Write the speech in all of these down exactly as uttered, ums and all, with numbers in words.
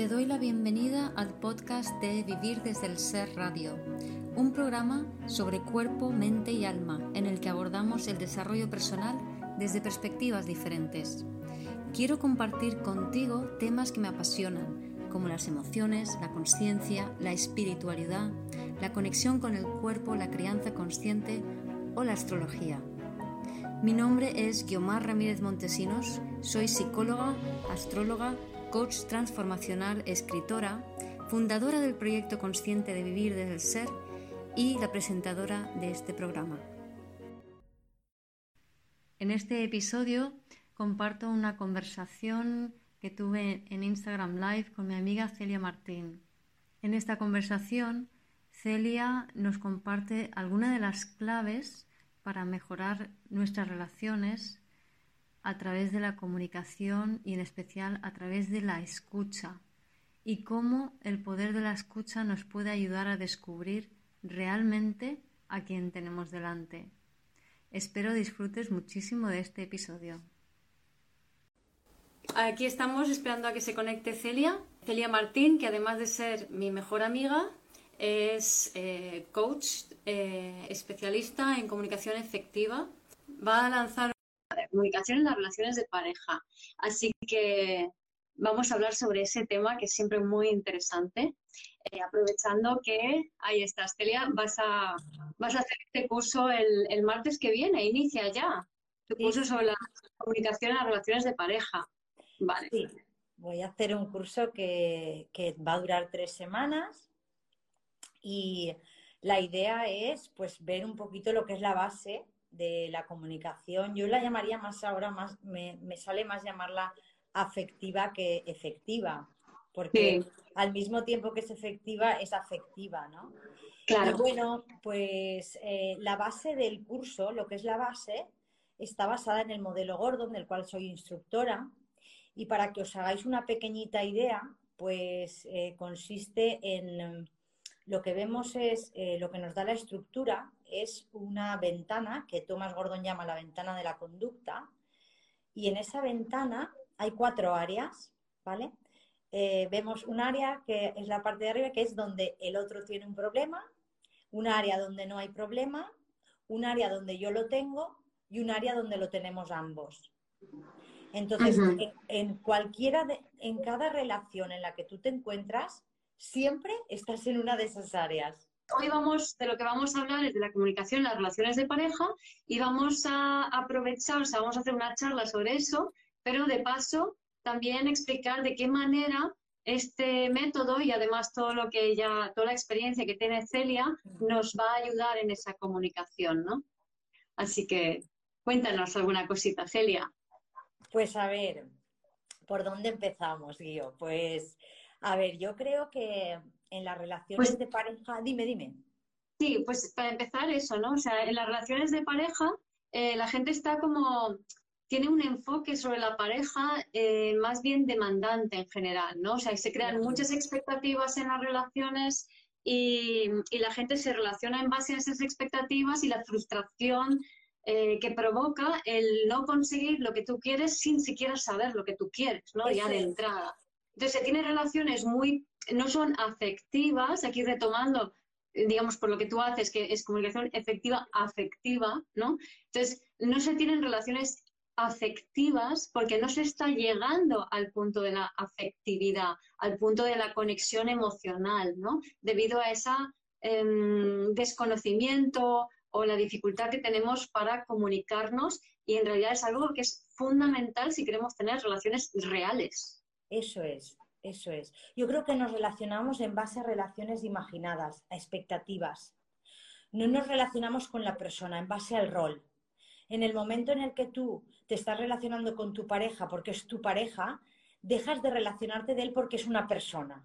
Te doy la bienvenida al podcast de Vivir desde el Ser Radio, un programa sobre cuerpo, mente y alma, en el que abordamos el desarrollo personal desde perspectivas diferentes. Quiero compartir contigo temas que me apasionan, como las emociones, la conciencia, la espiritualidad, la conexión con el cuerpo, la crianza consciente o la astrología. Mi nombre es Guiomar Ramírez Montesinos, soy psicóloga, astróloga, coach transformacional, escritora, fundadora del proyecto Consciente de Vivir desde el Ser y la presentadora de este programa. En este episodio comparto una conversación que tuve en Instagram Live con mi amiga Celia Martín. En esta conversación, Celia nos comparte algunas de las claves para mejorar nuestras relaciones a través de la comunicación y en especial a través de la escucha, y cómo el poder de la escucha nos puede ayudar a descubrir realmente a quien tenemos delante. Espero disfrutes muchísimo de este episodio. Aquí estamos esperando a que se conecte Celia. Celia Martín, que además de ser mi mejor amiga, es eh, coach, eh, especialista en comunicación efectiva. Va a lanzar Comunicación en las relaciones de pareja. Así que vamos a hablar sobre ese tema que es siempre muy interesante. Eh, aprovechando que, ahí estás, Celia, vas a, vas a hacer este curso el, el martes que viene, inicia ya. Tu sí. curso sobre la comunicación en las relaciones de pareja. Vale. Sí. Voy a hacer un curso que, que va a durar tres semanas y la idea es pues ver un poquito lo que es la base de la comunicación. Yo la llamaría más ahora, más me, me sale más llamarla afectiva que efectiva, porque sí. al mismo tiempo que es efectiva, es afectiva, ¿no? Claro. Y bueno, pues eh, la base del curso, lo que es la base, está basada en el modelo Gordon, del cual soy instructora, y para que os hagáis una pequeñita idea, pues eh, consiste en... Lo que vemos es, eh, lo que nos da la estructura es una ventana que Thomas Gordon llama la ventana de la conducta, y en esa ventana hay cuatro áreas, ¿vale? Eh, vemos un área que es la parte de arriba, que es donde el otro tiene un problema, un área donde no hay problema, un área donde yo lo tengo y un área donde lo tenemos ambos. Entonces, en, en cualquiera, de, en cada relación en la que tú te encuentras, siempre estás en una de esas áreas. Hoy vamos, de lo que vamos a hablar es de la comunicación, las relaciones de pareja, y vamos a aprovechar, o sea, vamos a hacer una charla sobre eso, pero de paso también explicar de qué manera este método y además todo lo que ella, toda la experiencia que tiene Celia nos va a ayudar en esa comunicación, ¿no? Así que cuéntanos alguna cosita, Celia. Pues a ver, ¿por dónde empezamos, Guío? Pues... A ver, yo creo que en las relaciones pues, de pareja... Dime, dime. Sí, pues para empezar eso, ¿no? O sea, en las relaciones de pareja eh, la gente está como... Tiene un enfoque sobre la pareja eh, más bien demandante en general, ¿no? O sea, se crean muchas expectativas en las relaciones y, y la gente se relaciona en base a esas expectativas y la frustración eh, que provoca el no conseguir lo que tú quieres sin siquiera saber lo que tú quieres, ¿no? Eso ya de es. entrada. Entonces, se tienen relaciones muy, no son afectivas, aquí retomando, digamos, por lo que tú haces, que es comunicación efectiva, afectiva, ¿no? Entonces, no se tienen relaciones afectivas porque no se está llegando al punto de la afectividad, al punto de la conexión emocional, ¿no? Debido a ese eh, desconocimiento o la dificultad que tenemos para comunicarnos, y en realidad es algo que es fundamental si queremos tener relaciones reales. Eso es, eso es. Yo creo que nos relacionamos en base a relaciones imaginadas, a expectativas. No nos relacionamos con la persona en base al rol. En el momento en el que tú te estás relacionando con tu pareja porque es tu pareja, dejas de relacionarte de él porque es una persona.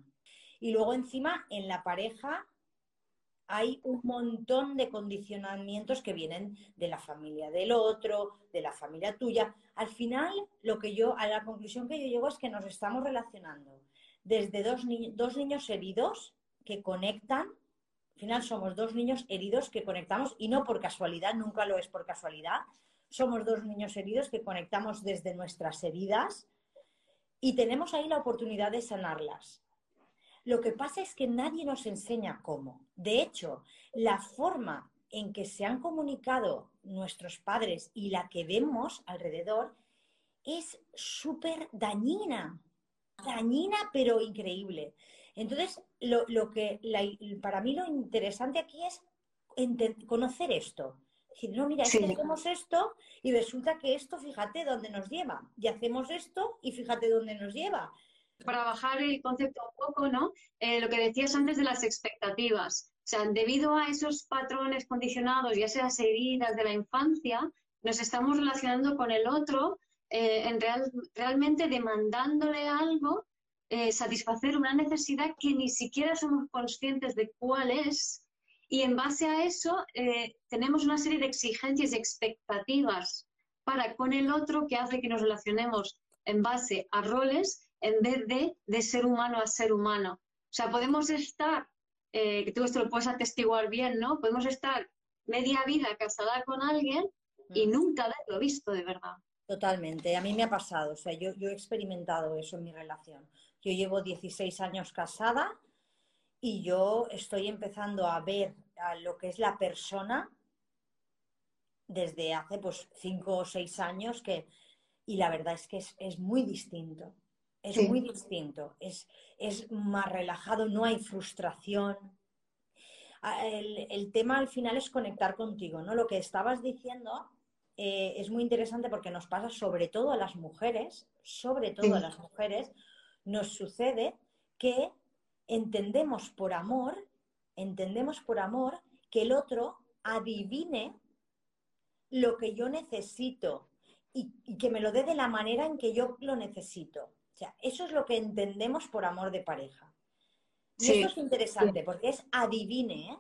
Y luego encima en la pareja hay un montón de condicionamientos que vienen de la familia del otro, de la familia tuya. Al final, lo que yo, a la conclusión que yo llego es que nos estamos relacionando desde dos, ni- dos niños heridos que conectan. Al final somos dos niños heridos que conectamos, y no por casualidad, nunca lo es por casualidad. Somos dos niños heridos que conectamos desde nuestras heridas y tenemos ahí la oportunidad de sanarlas. Lo que pasa es que nadie nos enseña cómo. De hecho, la forma en que se han comunicado nuestros padres y la que vemos alrededor es súper dañina. Dañina, pero increíble. Entonces, lo, lo que la, para mí lo interesante aquí es conocer esto. Decir, no, mira, sí. es que hacemos esto y resulta que esto, fíjate dónde nos lleva. Y hacemos esto y fíjate dónde nos lleva. Para bajar el concepto un poco, ¿no? Eh, lo que decías antes de las expectativas. O sea, debido a esos patrones condicionados y a esas heridas de la infancia, nos estamos relacionando con el otro, eh, en real, realmente demandándole algo, eh, satisfacer una necesidad que ni siquiera somos conscientes de cuál es. Y en base a eso eh, tenemos una serie de exigencias y expectativas para con el otro que hace que nos relacionemos en base a roles en vez de, de ser humano a ser humano. O sea, podemos estar, eh, que tú esto lo puedes atestiguar bien, ¿no? Podemos estar media vida casada con alguien y nunca haberlo visto de verdad. Totalmente. A mí me ha pasado. O sea, yo, yo he experimentado eso en mi relación. Yo llevo dieciséis años casada. Y yo estoy empezando a ver a lo que es la persona desde hace pues cinco o seis años que, y la verdad es que es, es muy distinto, es sí. muy distinto, es, es más relajado, no hay frustración. El, el tema al final es conectar contigo, ¿no? Lo que estabas diciendo eh, es muy interesante porque nos pasa sobre todo a las mujeres, sobre todo sí. a las mujeres, nos sucede que entendemos por amor, entendemos por amor que el otro adivine lo que yo necesito y, y que me lo dé de la manera en que yo lo necesito. O sea, eso es lo que entendemos por amor de pareja. Y sí. eso es interesante sí. porque es adivine, ¿eh?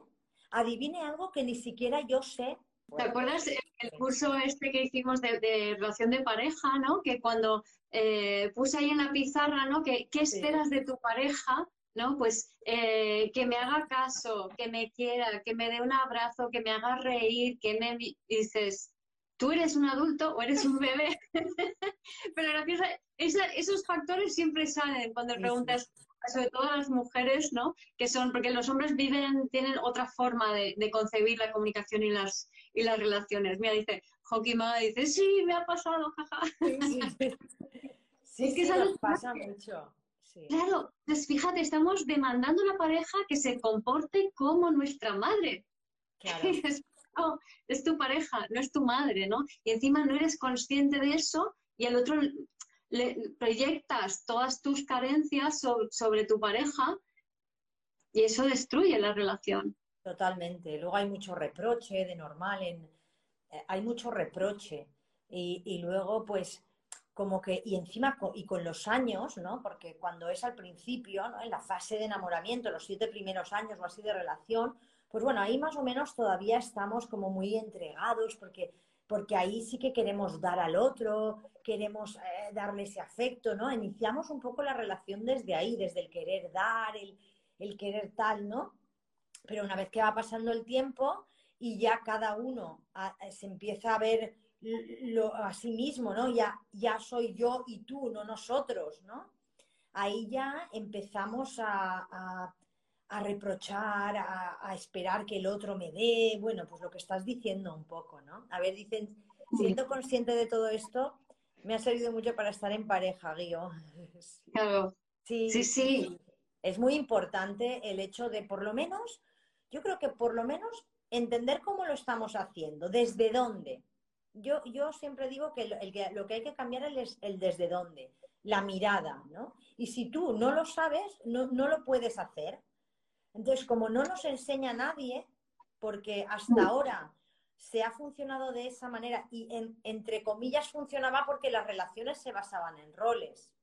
Adivine algo que ni siquiera yo sé. ¿Te acuerdas el curso este que hicimos de, de relación de pareja, ¿no? Que cuando eh, puse ahí en la pizarra, ¿no? Que, ¿qué esperas sí. de tu pareja? ¿No? Pues eh, que me haga caso, que me quiera, que me dé un abrazo, que me haga reír, que me... Dices, tú eres un adulto o eres un bebé. Pero gracias a... Esa, esos factores siempre salen cuando sí, preguntas, sí. sobre todo a las mujeres, ¿no? Que son, porque los hombres viven, tienen otra forma de, de concebir la comunicación y las, y las relaciones. Mira, dice, Joaquimada dice, sí, me ha pasado, jaja. Sí, sí, sí. sí, es que sí nos pasa mucho. Sí. Claro, pues fíjate, estamos demandando a la pareja que se comporte como nuestra madre. Claro. Es, no, es tu pareja, no es tu madre, ¿no? Y encima no eres consciente de eso y al otro le proyectas todas tus carencias sobre, sobre tu pareja y eso destruye la relación. Totalmente. Luego hay mucho reproche de normal, en, eh, hay mucho reproche y, y luego pues... como que, y encima, y con los años, ¿no? Porque cuando es al principio, ¿no? En la fase de enamoramiento, los siete primeros años o así de relación, pues bueno, ahí más o menos todavía estamos como muy entregados, porque, porque ahí sí que queremos dar al otro, queremos eh, darle ese afecto, ¿no? Iniciamos un poco la relación desde ahí, desde el querer dar, el, el querer tal, ¿no? Pero una vez que va pasando el tiempo y ya cada uno a, a, se empieza a ver... Lo, a sí mismo, ¿no? Ya, ya soy yo y tú, no nosotros, ¿no? Ahí ya empezamos a, a, a reprochar, a, a esperar que el otro me dé, bueno, pues lo que estás diciendo un poco, ¿no? A ver, dicen, siendo consciente de todo esto, me ha servido mucho para estar en pareja, Guío. Claro. Sí, sí, sí. Es muy importante el hecho de, por lo menos, yo creo que por lo menos entender cómo lo estamos haciendo, desde dónde. Yo, yo siempre digo que lo, el que lo que hay que cambiar es el desde dónde, la mirada, ¿no? Y si tú no lo sabes, no, no lo puedes hacer. Entonces, como no nos enseña nadie, porque hasta ahora se ha funcionado de esa manera y, en, entre comillas, funcionaba porque las relaciones se basaban en roles.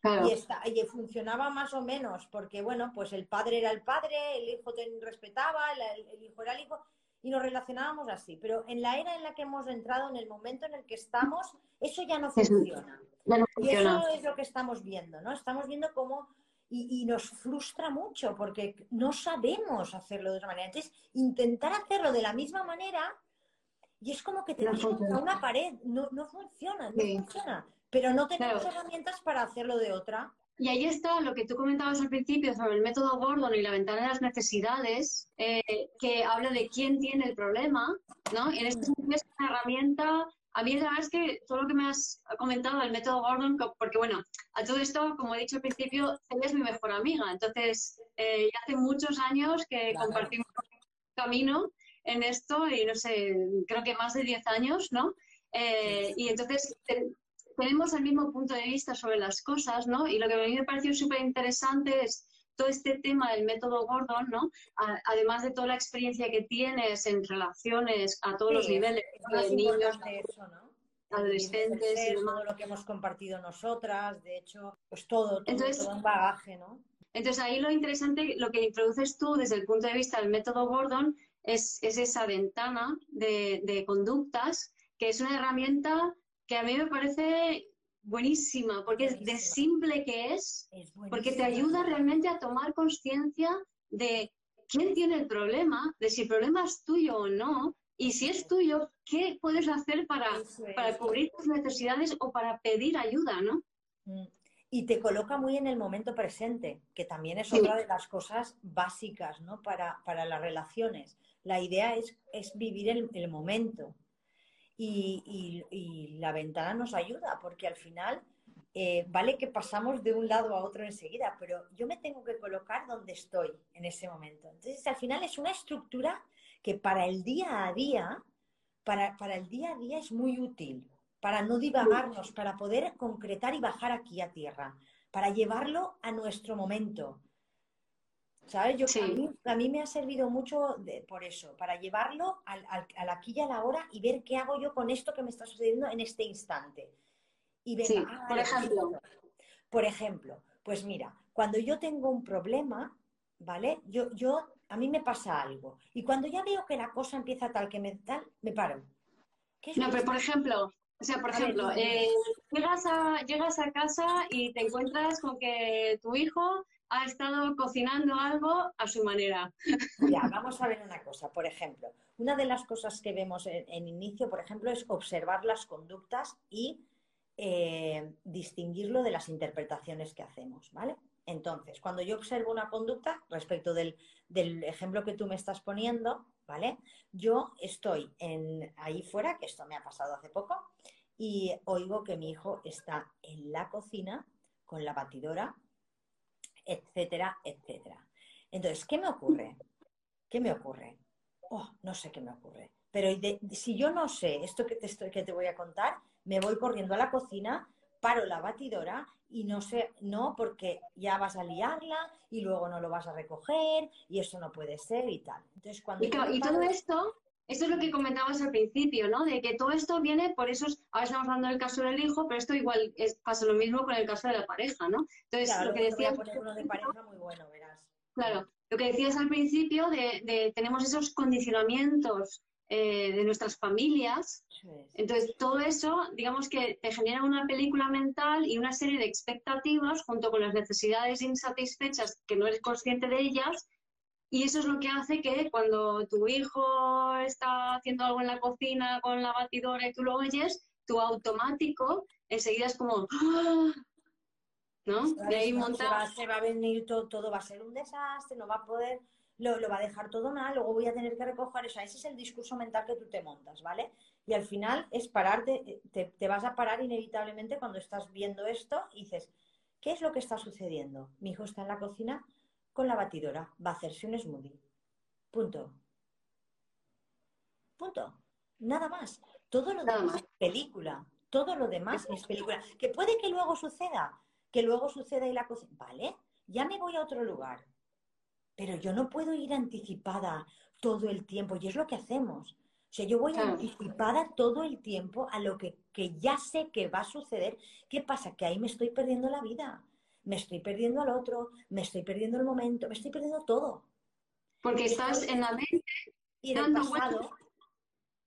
Claro. Y, esta, y funcionaba más o menos porque, bueno, pues el padre era el padre, el hijo te respetaba, el, el hijo era el hijo... Y nos relacionábamos así, pero en la era en la que hemos entrado, en el momento en el que estamos, eso ya no funciona. Ya no funciona. Y eso es lo que estamos viendo, ¿no? Estamos viendo cómo, y, y nos frustra mucho porque no sabemos hacerlo de otra manera. Entonces, intentar hacerlo de la misma manera, y es como que te tiras a una pared, no, no funciona, no sí. funciona, pero no tenemos claro. herramientas para hacerlo de otra. Y ahí está lo que tú comentabas al principio sobre el método Gordon y la ventana de las necesidades, eh, que habla de quién tiene el problema, ¿no? Y en este sentido es una herramienta. A mí la verdad es que todo lo que me has comentado del método Gordon, porque bueno, a todo esto, como he dicho al principio, Celia es mi mejor amiga. Entonces, eh, ya hace muchos años que claro. compartimos camino en esto y no sé, creo que más de diez años, ¿no? Eh, y entonces... Te, tenemos el mismo punto de vista sobre las cosas, ¿no? Y lo que a mí me pareció súper interesante es todo este tema del método Gordon, ¿no? A, además de toda la experiencia que tienes en relaciones a todos sí, los niveles, de niños, de eso, ¿no? Adolescentes, ser, y demás. Todo lo que hemos compartido nosotras, de hecho, pues todo, todo, entonces, todo un bagaje, ¿no? Entonces ahí lo interesante, lo que introduces tú desde el punto de vista del método Gordon es, es esa ventana de, de conductas, que es una herramienta que a mí me parece buenísima, porque buenísima. de simple que es, es porque te ayuda realmente a tomar conciencia de quién tiene el problema, de si el problema es tuyo o no, y si es tuyo, ¿qué puedes hacer para, es. para cubrir tus necesidades o para pedir ayuda, ¿no? Y te coloca muy en el momento presente, que también es sí. otra de las cosas básicas, ¿no? Para, para las relaciones. La idea es, es vivir el, el momento. Y, y, y la ventana nos ayuda, porque al final, eh, vale que pasamos de un lado a otro enseguida, pero yo me tengo que colocar donde estoy en ese momento. Entonces, al final es una estructura que para el día a día, para, para el día a día es muy útil, para no divagarnos, para poder concretar y bajar aquí a tierra, para llevarlo a nuestro momento. ¿Sabes? Yo, sí. a, mí, a mí me ha servido mucho de, por eso, para llevarlo al, al, al aquí y a la hora y ver qué hago yo con esto que me está sucediendo en este instante. Y ver, sí, ah, por ejemplo. Por ejemplo, pues mira, cuando yo tengo un problema, ¿vale? Yo, yo, a mí me pasa algo. Y cuando ya veo que la cosa empieza tal que me tal, me paro. ¿Qué es no, pero por ejemplo... O sea, por ejemplo, eh, llegas, a, llegas a casa y te encuentras con que tu hijo ha estado cocinando algo a su manera. Ya, vamos a ver una cosa. Por ejemplo, una de las cosas que vemos en, en inicio, por ejemplo, es observar las conductas y eh, distinguirlo de las interpretaciones que hacemos, ¿vale? Entonces, cuando yo observo una conducta respecto del, del ejemplo que tú me estás poniendo, ¿vale? Yo estoy en, ahí fuera, que esto me ha pasado hace poco, y oigo que mi hijo está en la cocina con la batidora, etcétera, etcétera. Entonces, ¿qué me ocurre? ¿Qué me ocurre? Oh, no sé qué me ocurre. Pero de, si yo no sé esto que te, estoy, que te voy a contar, me voy corriendo a la cocina, paro la batidora y no sé, no, porque ya vas a liarla y luego no lo vas a recoger y eso no puede ser y tal. Entonces, cuando y, claro, y todo esto, esto es lo que comentabas al principio, ¿no? De que todo esto viene por esos, ahora estamos hablando del caso del hijo, pero esto igual es, pasa lo mismo con el caso de la pareja, ¿no? Entonces, claro, lo que decías... Voy a poner uno de pareja muy bueno, verás. Claro, lo que decías al principio de, de tenemos esos condicionamientos eh, de nuestras familias. Entonces, todo eso, digamos que te genera una película mental y una serie de expectativas junto con las necesidades insatisfechas que no eres consciente de ellas, y eso es lo que hace que cuando tu hijo está haciendo algo en la cocina con la batidora y tú lo oyes, tu automático enseguida es como... ¡Ah! ¿No? De ahí montar... Se va a venir todo, todo va a ser un desastre, no va a poder... Lo, lo va a dejar todo mal, luego voy a tener que recoger... O sea, ese es el discurso mental que tú te montas, ¿vale? Y al final es pararte, te, te vas a parar inevitablemente cuando estás viendo esto y dices, ¿qué es lo que está sucediendo? Mi hijo está en la cocina con la batidora, va a hacerse un smoothie. Punto. Punto. Nada más. Todo lo demás es película. Todo lo demás es película. Que puede que luego suceda, que luego suceda y la cocina. Vale, ya me voy a otro lugar. Pero yo no puedo ir anticipada todo el tiempo y es lo que hacemos. O sea, yo voy claro. anticipada todo el tiempo a lo que, que ya sé que va a suceder. ¿Qué pasa? Que ahí me estoy perdiendo la vida. Me estoy perdiendo al otro, me estoy perdiendo el momento, me estoy perdiendo todo. Porque estás en la mente y en el pasado,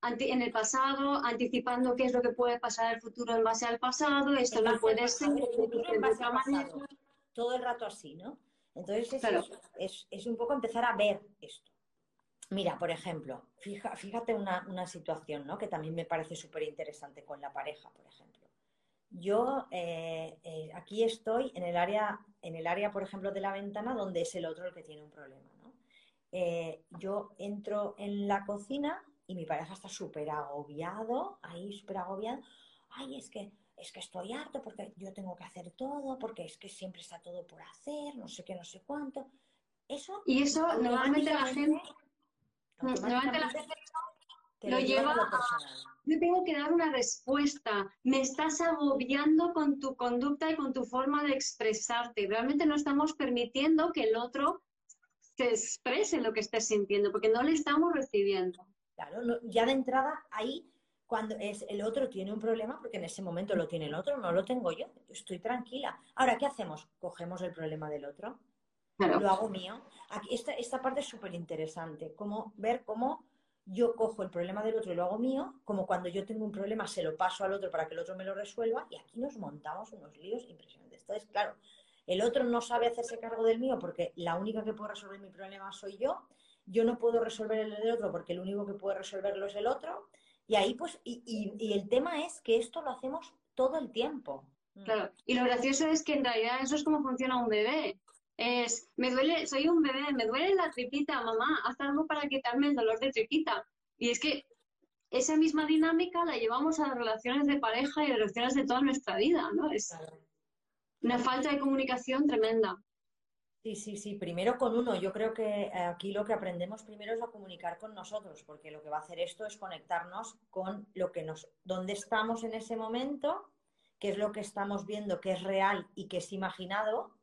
en el pasado, anticipando qué es lo que puede pasar en el futuro en base al pasado, esto no puede ser. El futuro en base al pasado. Todo el rato así, ¿no? Entonces es, claro. es, es, es un poco empezar a ver esto. Mira, por ejemplo, fija, fíjate una, una situación, ¿no? Que también me parece súper interesante con la pareja, por ejemplo. Yo eh, eh, aquí estoy en el área, en el área, por ejemplo, de la ventana, donde es el otro el que tiene un problema, ¿no? Eh, yo entro en la cocina y mi pareja está súper agobiado, ahí súper agobiado. Ay, es que, es que estoy harto porque yo tengo que hacer todo, porque es que siempre está todo por hacer, no sé qué, no sé cuánto. Eso, y eso normalmente la gente, normalmente la gente lo lleva a... Yo tengo que dar una respuesta. Me estás agobiando con tu conducta y con tu forma de expresarte. Realmente no estamos permitiendo que el otro se exprese lo que esté sintiendo, porque no le estamos recibiendo. Claro, no, ya de entrada ahí, cuando es el otro tiene un problema, porque en ese momento lo tiene el otro, no lo tengo yo, estoy tranquila. Ahora, ¿qué hacemos? Cogemos el problema del otro, claro. Lo hago mío. Aquí, esta, esta parte es súper interesante, como ver cómo... Yo cojo el problema del otro y lo hago mío, como cuando yo tengo un problema se lo paso al otro para que el otro me lo resuelva, y aquí nos montamos unos líos impresionantes. Entonces, claro, el otro no sabe hacerse cargo del mío porque la única que puedo resolver mi problema soy yo, yo no puedo resolver el del otro porque el único que puede resolverlo es el otro, y ahí pues, y, y, y el tema es que esto lo hacemos todo el tiempo. Claro, y lo gracioso es que en realidad eso es como funciona un bebé. Es, me duele, soy un bebé, me duele la tripita, mamá, haz algo para quitarme el dolor de tripita. Y es que esa misma dinámica la llevamos a las relaciones de pareja y a las relaciones de toda nuestra vida, ¿no? Es una falta de comunicación tremenda. Sí, sí, sí, primero con uno. Yo creo que aquí lo que aprendemos primero es a comunicar con nosotros, porque lo que va a hacer esto es conectarnos con lo que nos, dónde estamos en ese momento, qué es lo que estamos viendo, qué es real y qué es imaginado.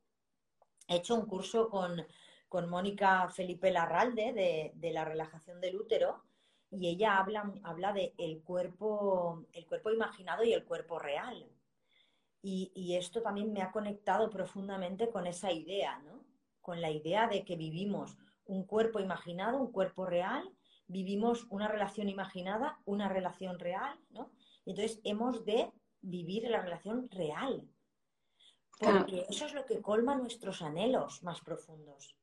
He hecho un curso con, con Mónica Felipe Larralde de, de la relajación del útero, y ella habla, habla de el cuerpo, el cuerpo imaginado y el cuerpo real. Y, y esto también me ha conectado profundamente con esa idea, ¿no? Con la idea de que vivimos un cuerpo imaginado, un cuerpo real, vivimos una relación imaginada, una relación real, ¿no? Entonces hemos de vivir la relación real. Porque eso es lo que colma nuestros anhelos más profundos.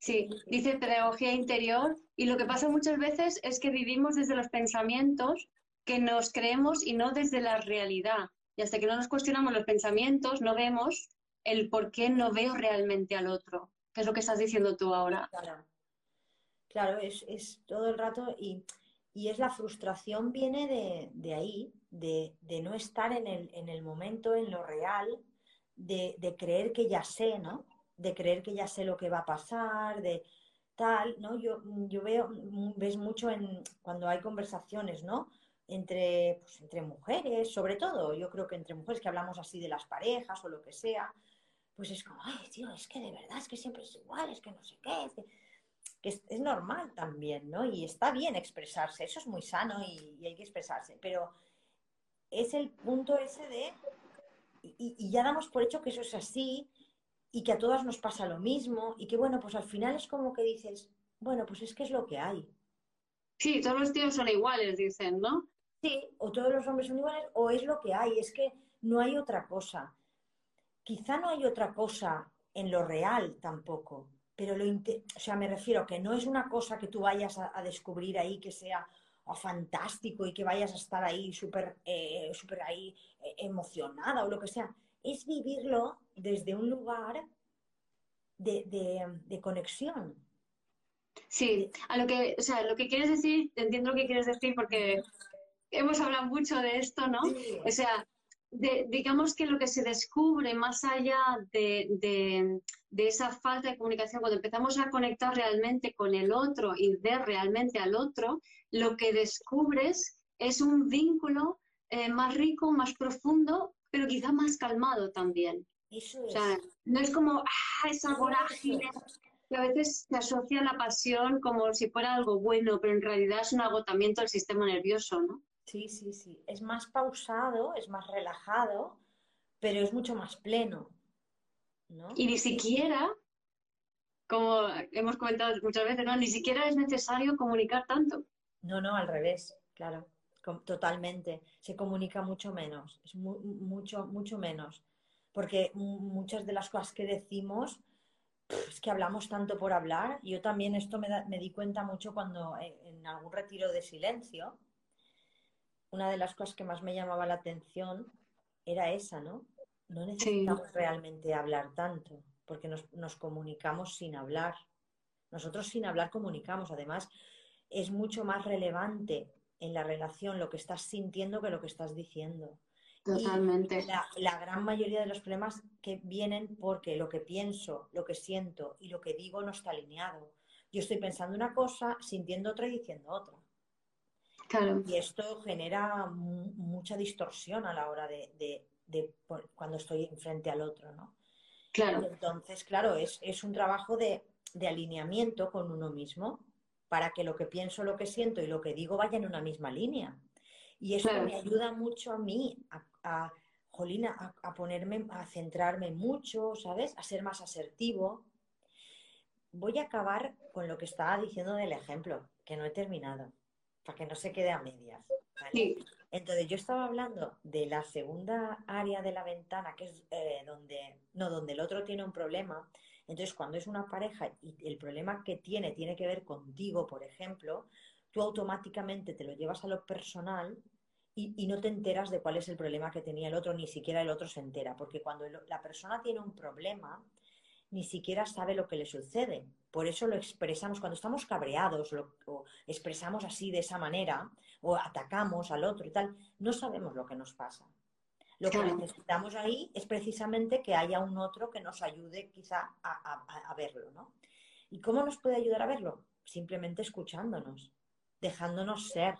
Sí, dice pedagogía interior, y lo que pasa muchas veces es que vivimos desde los pensamientos que nos creemos y no desde la realidad. Y hasta que no nos cuestionamos los pensamientos, no vemos el por qué no veo realmente al otro, que es lo que estás diciendo tú ahora. Claro, claro, es, es todo el rato, y, y es la frustración viene de, de ahí, de, de no estar en el, en el momento, en lo real... De, de creer que ya sé, ¿no? De creer que ya sé lo que va a pasar, de tal, ¿no? Yo, yo veo, ves mucho en cuando hay conversaciones, ¿no? Entre, pues, entre mujeres, sobre todo, yo creo que entre mujeres que hablamos así de las parejas o lo que sea, pues es como, ay, tío, es que de verdad, es que siempre es igual, es que no sé qué, es que, que es, es normal también, ¿no? Y está bien expresarse, eso es muy sano y, y hay que expresarse, pero es el punto ese de... Y, y ya damos por hecho que eso es así y que a todas nos pasa lo mismo y que, bueno, pues al final es como que dices, bueno, pues es que es lo que hay. Sí, todos los tíos son iguales, dicen, ¿no? Sí, o todos los hombres son iguales o es lo que hay, es que no hay otra cosa. Quizá no hay otra cosa en lo real tampoco, pero lo inte- o sea, me refiero que no es una cosa que tú vayas a, a descubrir ahí que sea... o fantástico y que vayas a estar ahí súper eh, súper ahí eh, emocionada o lo que sea, es vivirlo desde un lugar de, de, de conexión. Sí, a lo que, o sea, lo que quieres decir, entiendo lo que quieres decir porque hemos hablado mucho de esto, ¿no? Sí. O sea, de, digamos que lo que se descubre más allá de, de, de esa falta de comunicación, cuando empezamos a conectar realmente con el otro y ver realmente al otro, lo que descubres es un vínculo eh, más rico, más profundo, pero quizá más calmado también. Eso es. O sea, no es como ah, esa vorágine, que a veces se asocia la pasión como si fuera algo bueno, pero en realidad es un agotamiento del sistema nervioso, ¿no? Sí, sí, sí. Es más pausado, es más relajado, pero es mucho más pleno, ¿no? Y ni siquiera, como hemos comentado muchas veces, ¿no? Ni siquiera es necesario comunicar tanto. No, no, al revés, claro, totalmente. Se comunica mucho menos, es mu mucho, mucho menos. Porque muchas de las cosas que decimos, es que hablamos tanto por hablar. Yo también esto me, da, me di cuenta mucho cuando en algún retiro de silencio, una de las cosas que más me llamaba la atención era esa, ¿no? No necesitamos sí. realmente hablar tanto, porque nos, nos comunicamos sin hablar. Nosotros sin hablar comunicamos. Además, es mucho más relevante en la relación lo que estás sintiendo que lo que estás diciendo. Totalmente. Y la, la gran mayoría de los problemas que vienen porque lo que pienso, lo que siento y lo que digo no está alineado. Yo estoy pensando una cosa, sintiendo otra y diciendo otra. Claro. Y esto genera mucha distorsión a la hora de, de, de cuando estoy frente al otro, ¿no? Claro. Entonces, claro, es, es un trabajo de, de alineamiento con uno mismo para que lo que pienso, lo que siento y lo que digo vaya en una misma línea. Y eso claro. me ayuda mucho a mí, a, a Jolina, a, a ponerme, a centrarme mucho, ¿sabes? A ser más asertivo. Voy a acabar con lo que estaba diciendo del ejemplo, que no he terminado, para que no se quede a medias, ¿vale? Sí. Entonces, yo estaba hablando de la segunda área de la ventana, que es eh, donde, no, donde el otro tiene un problema. Entonces, cuando es una pareja y el problema que tiene tiene que ver contigo, por ejemplo, tú automáticamente te lo llevas a lo personal y, y no te enteras de cuál es el problema que tenía el otro, ni siquiera el otro se entera, porque cuando el, la persona tiene un problema, ni siquiera sabe lo que le sucede. Por eso lo expresamos, cuando estamos cabreados, lo, o expresamos así de esa manera, o atacamos al otro y tal, no sabemos lo que nos pasa. Lo que necesitamos ahí es precisamente que haya un otro que nos ayude quizá a, a, a verlo, ¿no? ¿Y cómo nos puede ayudar a verlo? Simplemente escuchándonos, dejándonos ser,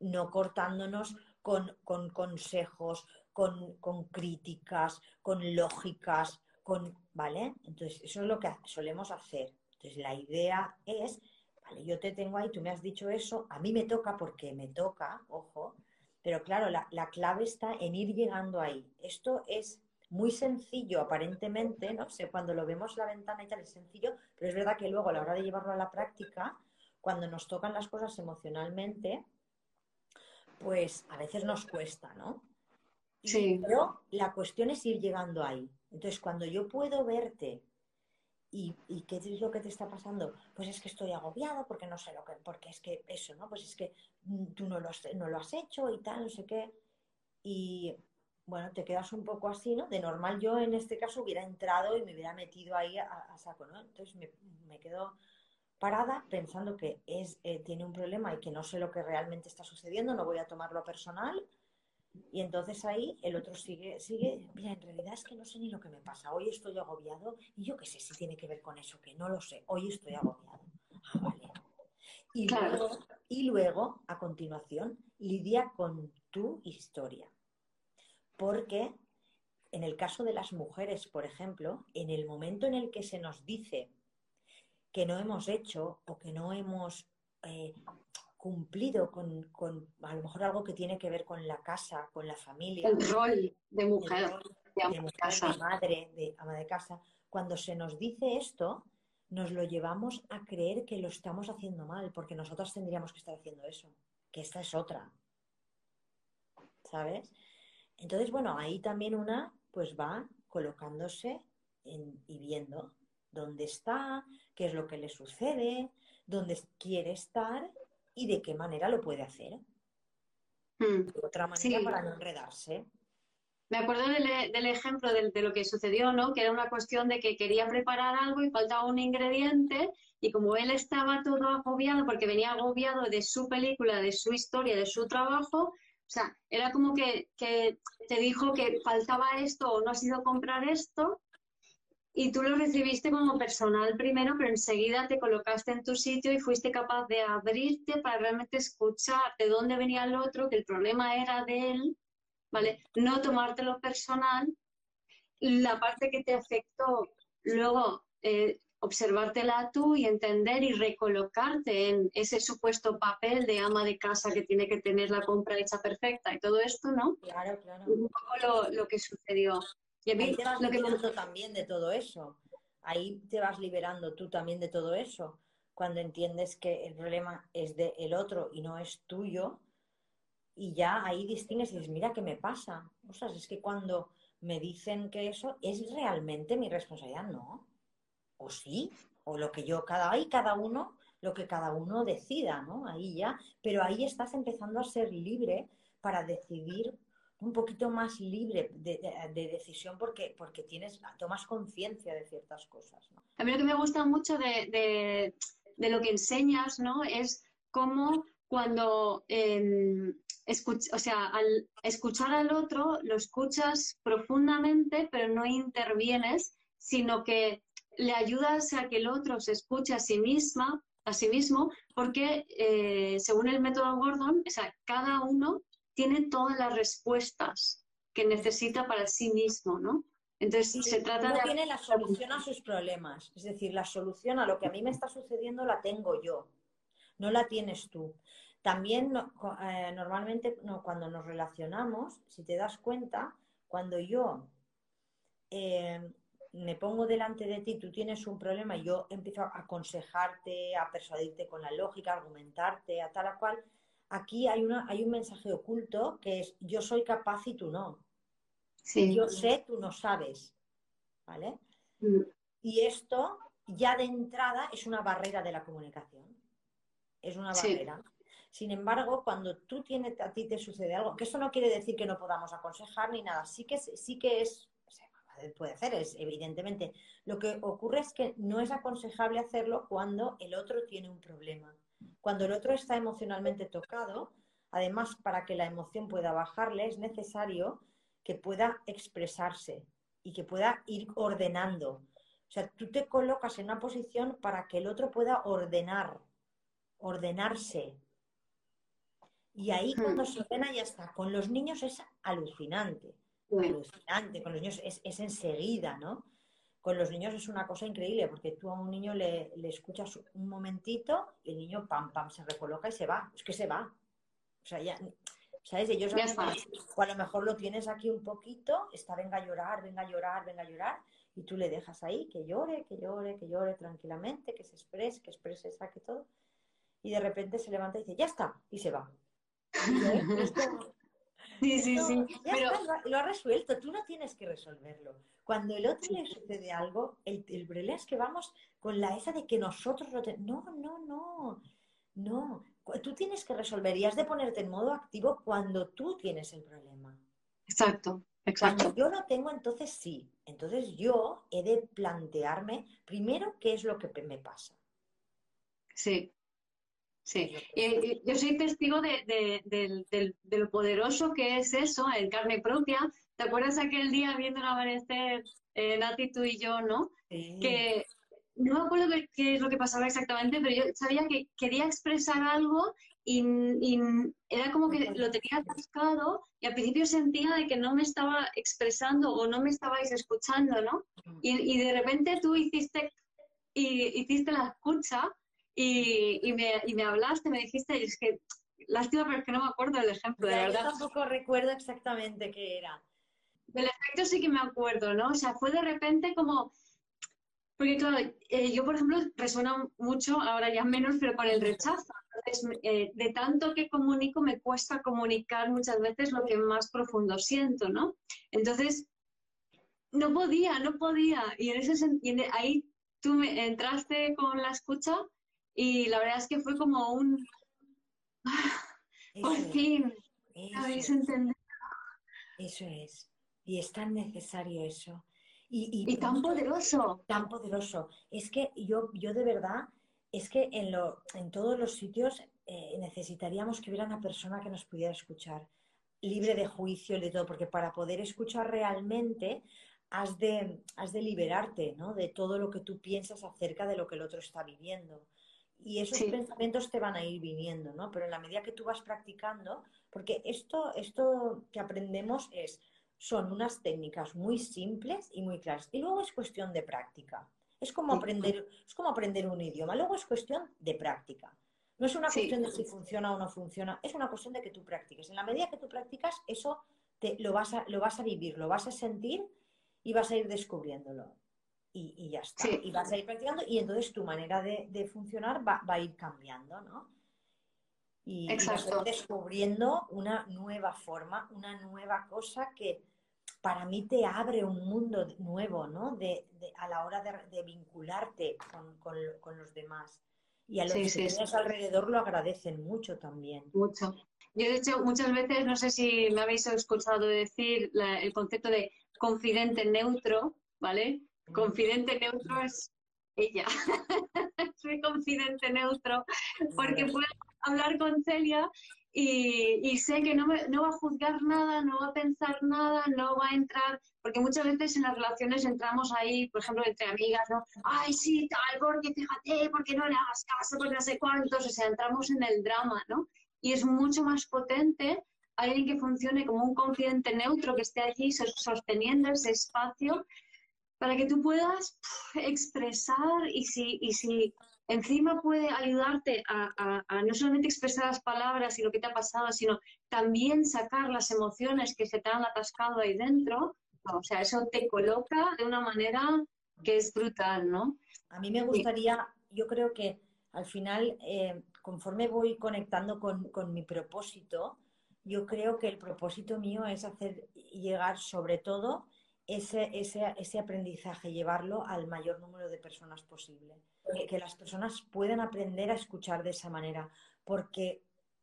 no cortándonos con, con consejos, con, con críticas, con lógicas, con, ¿vale? Entonces, eso es lo que solemos hacer. Entonces, la idea es, vale, yo te tengo ahí, tú me has dicho eso, a mí me toca porque me toca, ojo, pero claro, la, la clave está en ir llegando ahí. Esto es muy sencillo, aparentemente, no sé, cuando lo vemos en la ventana y tal, es sencillo, pero es verdad que luego a la hora de llevarlo a la práctica, cuando nos tocan las cosas emocionalmente, pues a veces nos cuesta, ¿no? Sí. Pero la cuestión es ir llegando ahí. Entonces, cuando yo puedo verte y, y qué es lo que te está pasando, pues es que estoy agobiado porque no sé lo que, porque es que eso, ¿no? Pues es que tú no lo has, no lo has hecho y tal, no sé qué. Y bueno, te quedas un poco así, ¿no? De normal yo en este caso hubiera entrado y me hubiera metido ahí a, a saco, ¿no? Entonces me, me quedo parada pensando que es, eh, tiene un problema y que no sé lo que realmente está sucediendo, no voy a tomarlo personal. Y entonces ahí el otro sigue, sigue, mira, en realidad es que no sé ni lo que me pasa, hoy estoy agobiado y yo qué sé si tiene que ver con eso, que no lo sé, hoy estoy agobiado. Ah, vale. Y, claro. luego, y luego, a continuación, lidia con tu historia. Porque en el caso de las mujeres, por ejemplo, en el momento en el que se nos dice que no hemos hecho o que no hemos eh, cumplido con, con a lo mejor algo que tiene que ver con la casa, con la familia. El rol de mujer, rol de, de, mujer casa. de madre, de ama de casa. Cuando se nos dice esto, nos lo llevamos a creer que lo estamos haciendo mal, porque nosotras tendríamos que estar haciendo eso, que esta es otra, ¿sabes? Entonces, bueno, ahí también una pues va colocándose en, y viendo dónde está, qué es lo que le sucede, dónde quiere estar y de qué manera lo puede hacer. Mm. De otra manera sí. para no enredarse. Me acuerdo del, del ejemplo de, de lo que sucedió, ¿no? Que era una cuestión de que quería preparar algo y faltaba un ingrediente y como él estaba todo agobiado, porque venía agobiado de su película, de su historia, de su trabajo, o sea, era como que, que te dijo que faltaba esto o no has ido a comprar esto. Y tú lo recibiste como personal primero, pero enseguida te colocaste en tu sitio y fuiste capaz de abrirte para realmente escuchar de dónde venía el otro, que el problema era de él, ¿vale? No tomártelo personal. La parte que te afectó, luego eh, observártela tú y entender y recolocarte en ese supuesto papel de ama de casa que tiene que tener la compra hecha perfecta y todo esto, ¿no? Claro, claro. Un poco lo, lo que sucedió. Y ahí te vas liberando también de todo eso. Ahí te vas liberando tú también de todo eso. Cuando entiendes que el problema es del otro y no es tuyo, y ya ahí distingues y dices, mira, ¿qué me pasa? O sea, es que cuando me dicen que eso es realmente mi responsabilidad, no. O sí, o lo que yo, cada, ahí cada uno, lo que cada uno decida, ¿no? Ahí ya. Pero ahí estás empezando a ser libre para decidir un poquito más libre de, de, de decisión porque, porque tienes, tomas conciencia de ciertas cosas, ¿no? A mí lo que me gusta mucho de, de, de lo que enseñas, ¿no? Es cómo cuando eh, escuch, o sea, al escuchar al otro, lo escuchas profundamente, pero no intervienes, sino que le ayudas a que el otro se escuche a sí misma, a sí mismo, porque eh, según el método Gordon, o sea, cada uno tiene todas las respuestas que necesita para sí mismo, ¿no? Entonces sí, se trata de... tiene la solución a sus problemas, es decir, la solución a lo que a mí me está sucediendo la tengo yo, no la tienes tú. También eh, normalmente no, cuando nos relacionamos, si te das cuenta, cuando yo eh, me pongo delante de ti, tú tienes un problema y yo empiezo a aconsejarte, a persuadirte con la lógica, a argumentarte, a tal a cual... Aquí hay, una, hay un mensaje oculto que es yo soy capaz y tú no. Sí. Yo sé, tú no sabes. ¿Vale? Mm. Y esto ya de entrada es una barrera de la comunicación. Es una barrera. Sí. Sin embargo, cuando tú tienes, a ti te sucede algo, que eso no quiere decir que no podamos aconsejar ni nada. Sí que, sí que es, o sea, puede hacer, es evidentemente. Lo que ocurre es que no es aconsejable hacerlo cuando el otro tiene un problema. Cuando el otro está emocionalmente tocado, además para que la emoción pueda bajarle, es necesario que pueda expresarse y que pueda ir ordenando. O sea, tú te colocas en una posición para que el otro pueda ordenar, ordenarse. Y ahí cuando se ordena ya está. Con los niños es alucinante, alucinante. Con los niños es, es enseguida, ¿no? Con los niños es una cosa increíble porque tú a un niño le, le escuchas un momentito y el niño pam, pam, se recoloca y se va. Es que se va. O sea, ya, ¿sabes? Ellos ya a, o a lo mejor lo tienes aquí un poquito, está venga a llorar, venga a llorar, venga a llorar y tú le dejas ahí que llore, que llore, que llore tranquilamente, que se exprese, que exprese, saque todo y de repente se levanta y dice, ya está, y se va. Sí, sí, sí. Ya pero... está, lo ha resuelto, tú no tienes que resolverlo. Cuando el otro le sucede algo, el, el problema es que vamos con la esa de que nosotros lo tenemos. No, no, no, no. Tú tienes que resolver y has de ponerte en modo activo cuando tú tienes el problema. Exacto, exacto. Cuando yo lo tengo, entonces sí. Entonces yo he de plantearme primero qué es lo que me pasa. Sí. Sí, eh, yo soy testigo de, de, de, de, de lo poderoso que es eso, en carne propia. ¿Te acuerdas aquel día viendo el amanecer, eh, Nati, tú y yo, no? Sí. Que no me acuerdo qué es lo que pasaba exactamente, pero yo sabía que quería expresar algo y, y era como que lo tenía atascado y al principio sentía de que no me estaba expresando o no me estabais escuchando, ¿no? Y, y de repente tú hiciste, y, hiciste la escucha. Y, y, me, y me hablaste, me dijiste, y es que, lástima, pero es que no me acuerdo del ejemplo, de verdad. Yo tampoco recuerdo exactamente qué era. Del efecto sí que me acuerdo, ¿no? O sea, fue de repente como... Porque claro, eh, yo por ejemplo resueno mucho, ahora ya menos, pero con el rechazo. Entonces, eh, de tanto que comunico, me cuesta comunicar muchas veces lo que más profundo siento, ¿no? Entonces, no podía, no podía. Y, en ese, y en, ahí tú me entraste con la escucha. Y la verdad es que fue como un... ¡Ah! Eso, ¡por fin! Eso, ¿habéis entendido? Eso es. Y es tan necesario eso. Y, y, y tan poderoso. Tan poderoso. Es que yo, yo de verdad, es que en, lo, en todos los sitios eh, necesitaríamos que hubiera una persona que nos pudiera escuchar. Libre de juicio, de todo. Porque para poder escuchar realmente... Has de, has de liberarte, ¿no? De todo lo que tú piensas acerca de lo que el otro está viviendo. Y esos sí. pensamientos te van a ir viniendo, ¿no? Pero en la medida que tú vas practicando, porque esto, esto que aprendemos es, son unas técnicas muy simples y muy claras. Y luego es cuestión de práctica. Es como aprender, es como aprender un idioma. Luego es cuestión de práctica. No es una sí. cuestión de si funciona o no funciona. Es una cuestión de que tú practiques. En la medida que tú practicas, eso te, lo, vas a, lo vas a vivir, lo vas a sentir... Y vas a ir descubriéndolo. Y, y ya está. Sí. Y vas a ir practicando y entonces tu manera de, de funcionar va, va a ir cambiando, ¿no? Y, exacto. y vas a ir descubriendo una nueva forma, una nueva cosa que para mí te abre un mundo nuevo, ¿no? De, de, a la hora de, de vincularte con, con, con los demás. y a los sí, que sí, tienes sí. alrededor lo agradecen mucho también. Mucho. Yo, de hecho, muchas veces, no sé si me habéis escuchado decir la, el concepto de confidente neutro, ¿vale? Confidente neutro es ella. Soy confidente neutro porque puedo hablar con Celia y, y sé que no, me, no va a juzgar nada, no va a pensar nada, no va a entrar, porque muchas veces en las relaciones entramos ahí, por ejemplo, entre amigas, ¿no? Ay, sí, tal, porque fíjate, porque no le hagas caso, porque no sé cuántos, o sea, entramos en el drama, ¿no? Y es mucho más potente alguien que funcione como un confidente neutro, que esté allí sosteniendo ese espacio para que tú puedas pff, expresar y si, y si encima puede ayudarte a, a, a no solamente expresar las palabras y lo que te ha pasado, sino también sacar las emociones que se te han atascado ahí dentro. O sea, eso te coloca de una manera que es brutal, ¿no? A mí me gustaría, yo creo que al final... Eh... Conforme voy conectando con, con mi propósito, yo creo que el propósito mío es hacer llegar sobre todo ese, ese, ese aprendizaje, llevarlo al mayor número de personas posible. Que, que las personas puedan aprender a escuchar de esa manera, porque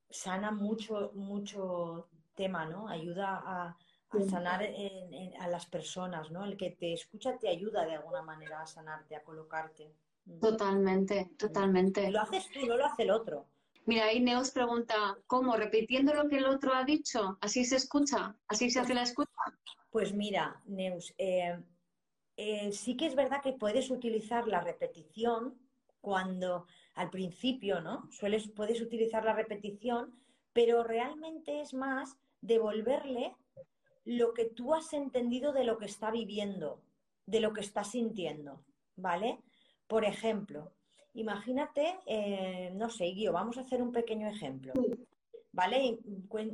sana mucho, mucho tema, ¿no? Ayuda a, a sanar en, en, a las personas, ¿no? El que te escucha te ayuda de alguna manera a sanarte, a colocarte. Totalmente, totalmente. Lo haces tú, no lo hace el otro. Mira, ahí Neos pregunta, ¿cómo? ¿Repitiendo lo que el otro ha dicho? ¿Así se escucha? ¿Así se hace la escucha? Pues mira, Neus, eh, eh, sí que es verdad que puedes utilizar la repetición cuando, al principio, ¿no? Sueles, puedes utilizar la repetición, pero realmente es más devolverle lo que tú has entendido de lo que está viviendo, de lo que está sintiendo, ¿vale? Por ejemplo, imagínate, eh, no sé, Guío, vamos a hacer un pequeño ejemplo, ¿vale?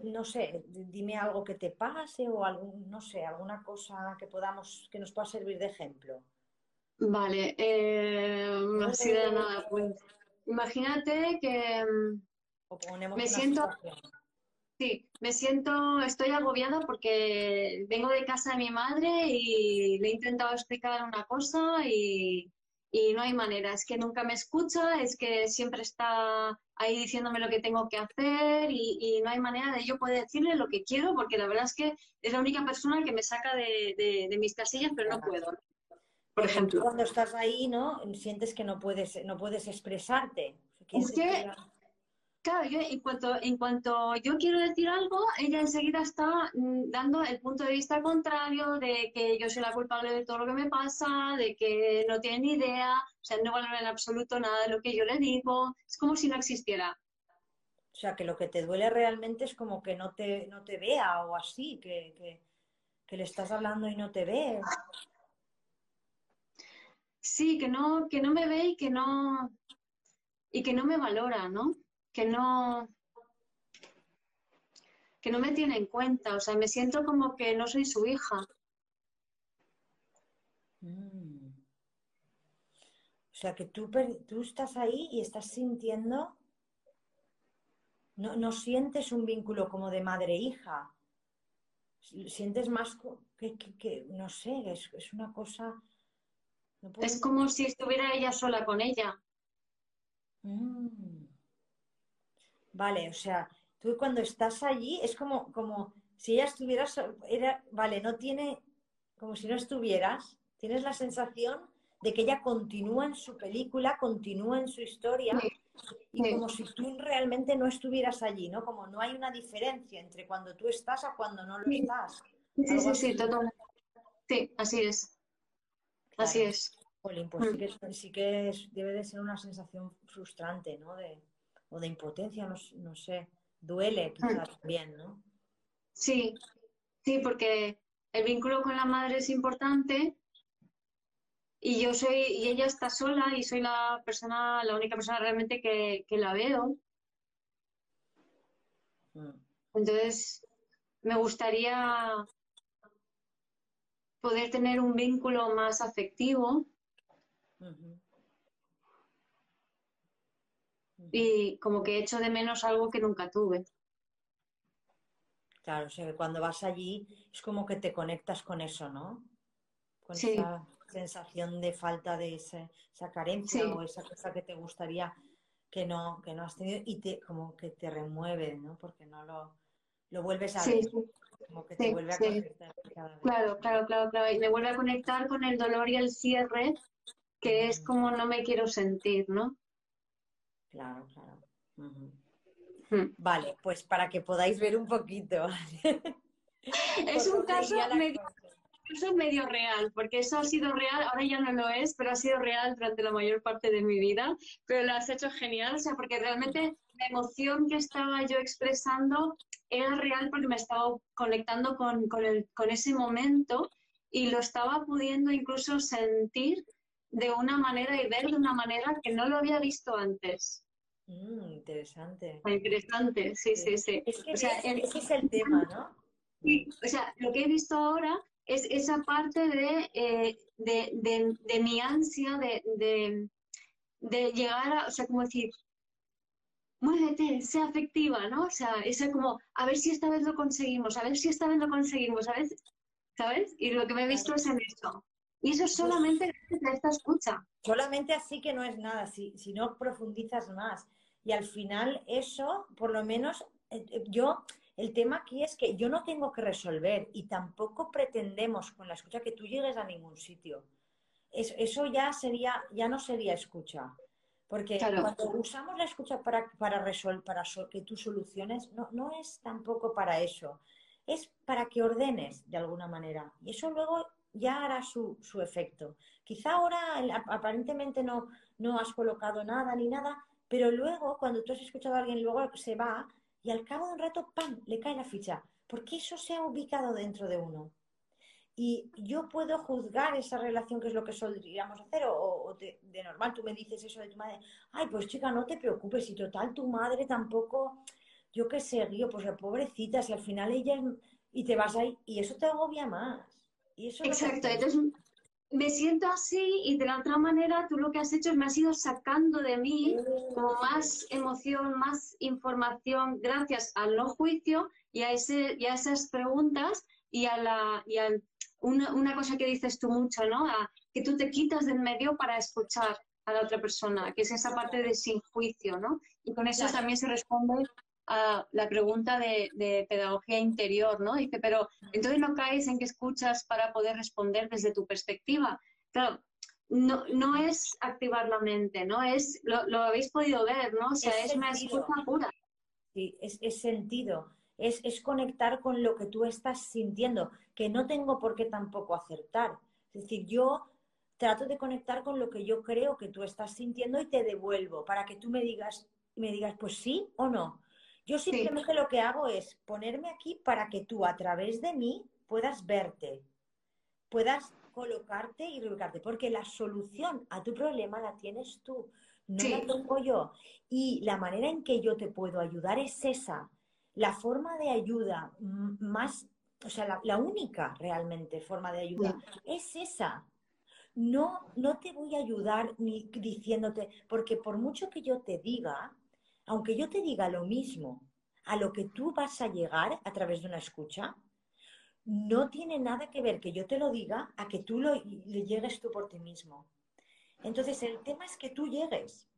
No sé, dime algo que te pase o algún, no sé, alguna cosa que podamos, que nos pueda servir de ejemplo. Vale, eh, no así de nada, pues, imagínate que o ponemos me siento, situación. sí, me siento, estoy agobiada porque vengo de casa de mi madre y le he intentado explicar una cosa y... Y no hay manera, es que nunca me escucha, es que siempre está ahí diciéndome lo que tengo que hacer y, y no hay manera de yo poder decirle lo que quiero porque la verdad es que es la única persona que me saca de, de, de mis casillas, pero no puedo. Por ejemplo, cuando estás ahí, ¿no? Sientes que no puedes, no puedes expresarte. Es que, claro, yo en cuanto, en cuanto yo quiero decir algo, ella enseguida está dando el punto de vista contrario de que yo soy la culpable de todo lo que me pasa, de que no tiene ni idea, o sea, no valora en absoluto nada de lo que yo le digo. Es como si no existiera. O sea, que lo que te duele realmente es como que no te, no te vea o así, que, que, que le estás hablando y no te ve. Sí, que no, que no me ve y que no, y que no me valora, ¿no? que no que no me tiene en cuenta, o sea, me siento como que no soy su hija. Mm. O sea, que tú, tú estás ahí y estás sintiendo, no, no sientes un vínculo como de madre-hija, sientes más que, que, que no sé, es, es una cosa... No puedo... Es como si estuviera ella sola con ella. Mm. Vale, o sea, tú cuando estás allí es como, como si ella estuviera, era, vale, no tiene, como si no estuvieras, tienes la sensación de que ella continúa en su película, continúa en su historia, sí. y sí. como si tú realmente no estuvieras allí, ¿no? Como no hay una diferencia entre cuando tú estás a cuando no lo sí. estás. Sí, sí, sí, totalmente. Sí, así es. Claro. Así es. Jolín, pues mm. sí que, sí que es, debe de ser una sensación frustrante, ¿no? De... o de impotencia, no, no sé, duele quizás también, ¿no? Sí, sí, porque el vínculo con la madre es importante y yo soy, y ella está sola y soy la persona, la única persona realmente que, que la veo. Entonces, me gustaría poder tener un vínculo más afectivo. Uh-huh. Y como que echo de menos algo que nunca tuve. Claro, o sea, que cuando vas allí es como que te conectas con eso, ¿no? Con sí. esa sensación de falta de ese, esa carencia sí. o esa cosa que te gustaría que no, que no has tenido y te, como que te remueve, ¿no? Porque no lo, lo vuelves a sí, ver, sí. como que te sí, vuelve a conectar. Sí. Cada vez. Claro, claro, claro, claro. Y me vuelve a conectar con el dolor y el cierre, que es como no me quiero sentir, ¿no? Claro, claro. Uh-huh. hmm. Vale, pues para que podáis ver un poquito. Es un caso medio, caso medio real, porque eso ha sido real, ahora ya no lo es, pero ha sido real durante la mayor parte de mi vida, pero lo has hecho genial, o sea, porque realmente la emoción que estaba yo expresando era real porque me estaba conectando con, con, el, con ese momento y lo estaba pudiendo incluso sentir de una manera y ver de una manera que no lo había visto antes. Mm, interesante. Interesante, sí, sí, sí. Es que o sea, ese, ese es el tema, ¿no? Sí, o sea, lo que he visto ahora es esa parte de, eh, de, de, de mi ansia de, de, de llegar a, o sea, como decir, muévete, sea afectiva, ¿no? O sea, esa como, a ver si esta vez lo conseguimos, a ver si esta vez lo conseguimos, a ver, ¿sabes? Y lo que me he visto es en esto. Y eso solamente gracias a esta escucha. Solamente así que no es nada, si, si no profundizas más. Y al final eso, por lo menos, eh, yo... El tema aquí es que yo no tengo que resolver y tampoco pretendemos con la escucha que tú llegues a ningún sitio. Es, eso ya sería, ya no sería escucha. Porque claro, cuando usamos la escucha para, para, resol, para so, que tú soluciones, no, no es tampoco para eso. Es para que ordenes de alguna manera. Y eso luego ya hará su, su efecto. Quizá ahora el, aparentemente no, no has colocado nada ni nada, pero luego cuando tú has escuchado a alguien, luego se va... Y al cabo de un rato, ¡pam!, le cae la ficha. Porque eso se ha ubicado dentro de uno. Y yo puedo juzgar esa relación, que es lo que solíamos hacer. O, o te, de normal tú me dices eso de tu madre. Ay, pues chica, no te preocupes. Y total, tu madre tampoco... Yo qué sé, yo, pues la pobrecita. Si al final ella... Es, y te vas ahí. Y eso te agobia más. Y eso exacto. No entonces, me siento así y de la otra manera tú lo que has hecho es me has ido sacando de mí como más emoción, más información gracias al no juicio y a, ese, y a esas preguntas y a la y a una, una cosa que dices tú mucho, ¿no? A, que tú te quitas del medio para escuchar a la otra persona, que es esa parte de sin juicio, ¿no? Y con eso también se responde a la pregunta de, de pedagogía interior, ¿no? Dice, pero entonces no caes en que escuchas para poder responder desde tu perspectiva. Claro, no, no es activar la mente, ¿no? Es, lo, lo habéis podido ver, ¿no? O sea, es, es una escucha pura. Sí, es, es sentido. Es, es conectar con lo que tú estás sintiendo, que no tengo por qué tampoco acertar. Es decir, yo trato de conectar con lo que yo creo que tú estás sintiendo y te devuelvo para que tú me digas, me digas pues sí o no. Yo simplemente sí. Lo que hago es ponerme aquí para que tú a través de mí puedas verte, puedas colocarte y reubicarte, porque la solución a tu problema la tienes tú, no sí. La tengo yo. Y la manera en que yo te puedo ayudar es esa, la forma de ayuda más, o sea, la, la única realmente forma de ayuda sí. Es esa. No, no te voy a ayudar ni diciéndote, porque por mucho que yo te diga, aunque yo te diga lo mismo, a lo que tú vas a llegar a través de una escucha, no tiene nada que ver que yo te lo diga a que tú lo, le llegues tú por ti mismo. Entonces, el tema es que tú llegues.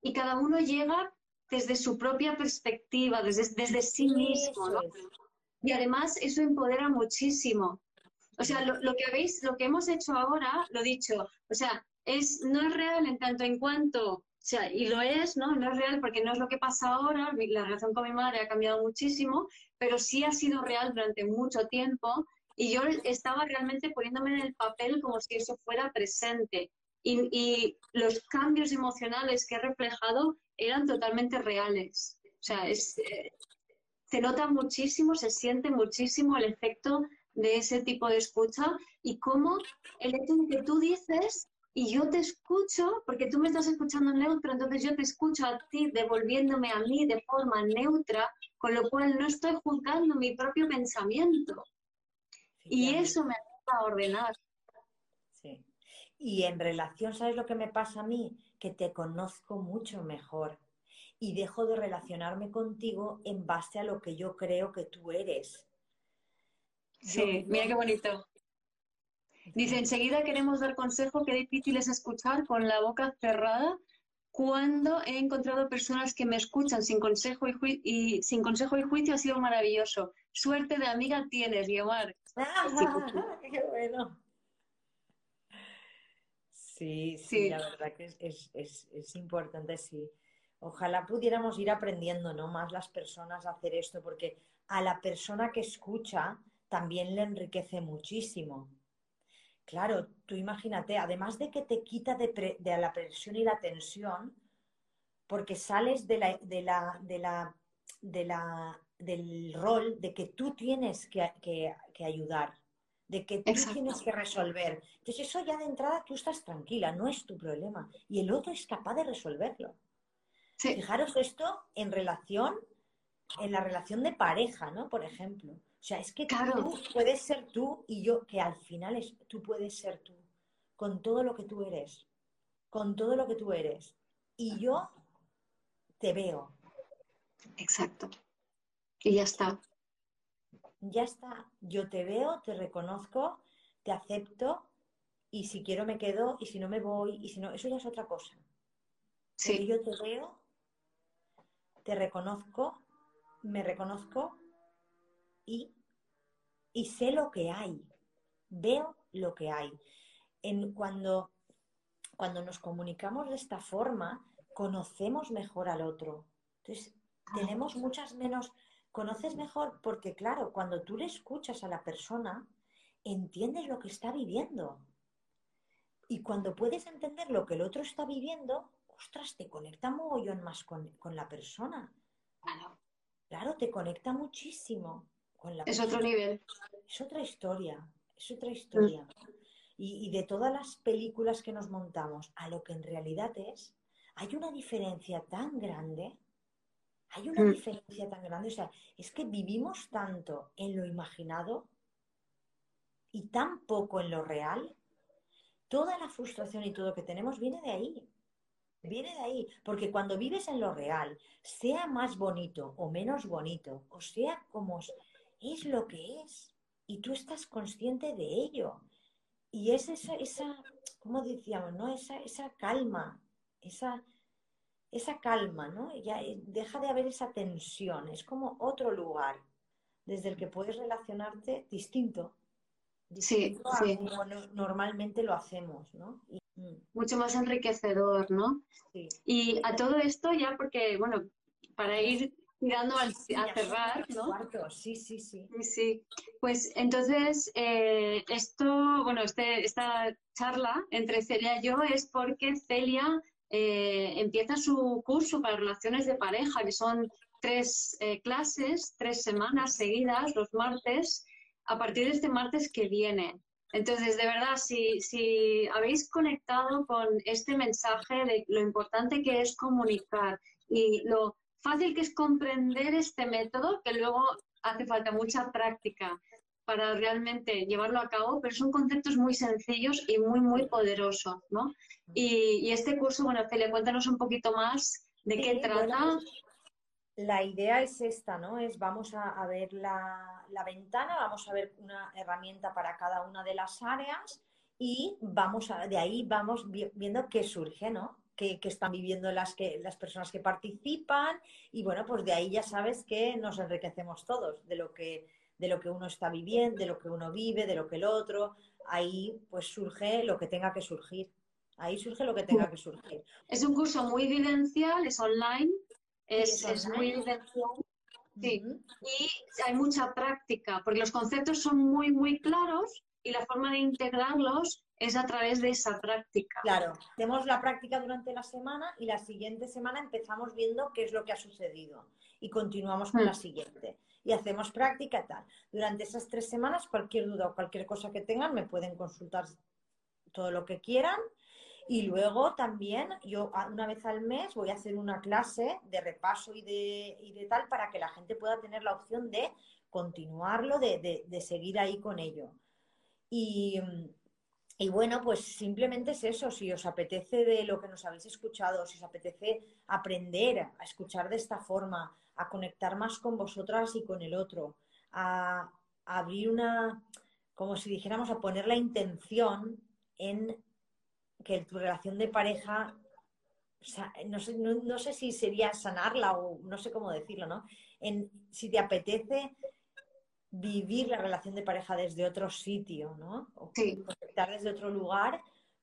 Y cada uno llega desde su propia perspectiva, desde, desde sí mismo, ¿no? Y además eso empodera muchísimo. O sea, lo, lo que habéis, lo que hemos hecho ahora, lo dicho, o sea, es, no es real en tanto en cuanto... O sea, y lo es, ¿no? No es real porque no es lo que pasa ahora, la relación con mi madre ha cambiado muchísimo, pero sí ha sido real durante mucho tiempo y yo estaba realmente poniéndome en el papel como si eso fuera presente. Y, y los cambios emocionales que he reflejado eran totalmente reales. O sea, es, eh, se nota muchísimo, se siente muchísimo el efecto de ese tipo de escucha y cómo el hecho de que tú dices... Y yo te escucho, porque tú me estás escuchando neutro, entonces yo te escucho a ti devolviéndome a mí de forma neutra, con lo cual no estoy juzgando mi propio pensamiento. Sí, y también. Eso me ayuda a ordenar. Sí. Y en relación, ¿sabes lo que me pasa a mí? Que te conozco mucho mejor y dejo de relacionarme contigo en base a lo que yo creo que tú eres. Sí, yo... mira qué bonito. Dice, enseguida queremos dar consejo, qué difícil es escuchar con la boca cerrada Cuando he encontrado personas que me escuchan sin consejo y, ju y, sin consejo y juicio, ha sido maravilloso. Suerte de amiga tienes, Guiomar. Ah, ¡qué bueno! Sí, sí, sí, la verdad que es, es, es, es importante, sí. Ojalá pudiéramos ir aprendiendo, ¿no?, más las personas a hacer esto, porque a la persona que escucha también le enriquece muchísimo. Claro, tú imagínate, además de que te quita de, pre, de la presión y la tensión, porque sales de la, de la, de la, de la, del rol de que tú tienes que, que, que ayudar, de que tú Exacto. tienes que resolver. Entonces eso ya de entrada tú estás tranquila, no es tu problema. Y el otro es capaz de resolverlo. Sí. Fijaros esto en relación, en la relación de pareja, ¿no?, por ejemplo. O sea, es que claro. tú puedes ser tú y yo, que al final es, tú puedes ser tú, con todo lo que tú eres, con todo lo que tú eres. Y yo te veo. Exacto. Y ya está. Ya está. Yo te veo, te reconozco, te acepto, y si quiero me quedo, y si no me voy, y si no, eso ya es otra cosa. Sí. Pero yo te veo, te reconozco, me reconozco, Y, y sé lo que hay, veo lo que hay. En, cuando, cuando nos comunicamos de esta forma, conocemos mejor al otro. Entonces, tenemos muchas menos... Conoces mejor porque, claro, cuando tú le escuchas a la persona, entiendes lo que está viviendo. Y cuando puedes entender lo que el otro está viviendo, ostras, te conecta mogollón más con, con la persona. Claro, te conecta muchísimo. Es otro nivel. Es otra historia, es otra historia. Y, y de todas las películas que nos montamos a lo que en realidad es, hay una diferencia tan grande, hay una mm. diferencia tan grande. O sea, es que vivimos tanto en lo imaginado y tan poco en lo real. Toda la frustración y todo lo que tenemos viene de ahí. Viene de ahí, porque cuando vives en lo real, sea más bonito o menos bonito, o sea como... es lo que es, y tú estás consciente de ello. Y es esa, esa ¿cómo decíamos?, ¿no? Esa, esa calma, esa, esa calma, ¿no? Ya deja de haber esa tensión, es como otro lugar desde el que puedes relacionarte distinto. distinto sí, a sí. Como no, normalmente lo hacemos, ¿no? Y, mucho más enriquecedor, ¿no? Sí. Y a todo esto ya, porque, bueno, para ir... mirando al, a cerrar, ¿no? Sí, sí, sí. Sí. Pues entonces, eh, esto, bueno, este, esta charla entre Celia y yo es porque Celia eh, empieza su curso para relaciones de pareja, que son tres eh, clases, tres semanas seguidas, los martes, a partir de este martes que viene. Entonces, de verdad, si, si habéis conectado con este mensaje de lo importante que es comunicar y lo fácil que es comprender este método, que luego hace falta mucha práctica para realmente llevarlo a cabo, pero son conceptos muy sencillos y muy, muy poderosos, ¿no? Y, y este curso, bueno, Celia, cuéntanos un poquito más de sí, qué trata. Bueno, la idea es esta, ¿no? Es vamos a, a ver la, la ventana, vamos a ver una herramienta para cada una de las áreas y vamos a, de ahí vamos viendo qué surge, ¿no? Que, que están viviendo las, que, las personas que participan y bueno, pues de ahí ya sabes que nos enriquecemos todos de lo que, de lo que uno está viviendo, de lo que uno vive, de lo que el otro, ahí pues surge lo que tenga que surgir, ahí surge lo que tenga que surgir. Es un curso muy vivencial, es online, es, sí, es, online. es muy vivencial. Sí. Uh-huh. Y hay mucha práctica, porque los conceptos son muy, muy claros y la forma de integrarlos es a través de esa práctica. Claro, tenemos la práctica durante la semana y la siguiente semana empezamos viendo qué es lo que ha sucedido y continuamos con mm. la siguiente y hacemos práctica tal. Durante esas tres semanas cualquier duda o cualquier cosa que tengan me pueden consultar todo lo que quieran y luego también yo una vez al mes voy a hacer una clase de repaso y de, y de tal para que la gente pueda tener la opción de continuarlo, de, de, de seguir ahí con ello. Y... Y bueno, pues simplemente es eso, si os apetece de lo que nos habéis escuchado, si os apetece aprender a escuchar de esta forma, a conectar más con vosotras y con el otro, a, a abrir una, como si dijéramos, a poner la intención en que tu relación de pareja o sea, no sé, no, no sé si sería sanarla o no sé cómo decirlo, ¿no? En, si te apetece vivir la relación de pareja desde otro sitio, ¿no? O sí. Conectar desde otro lugar,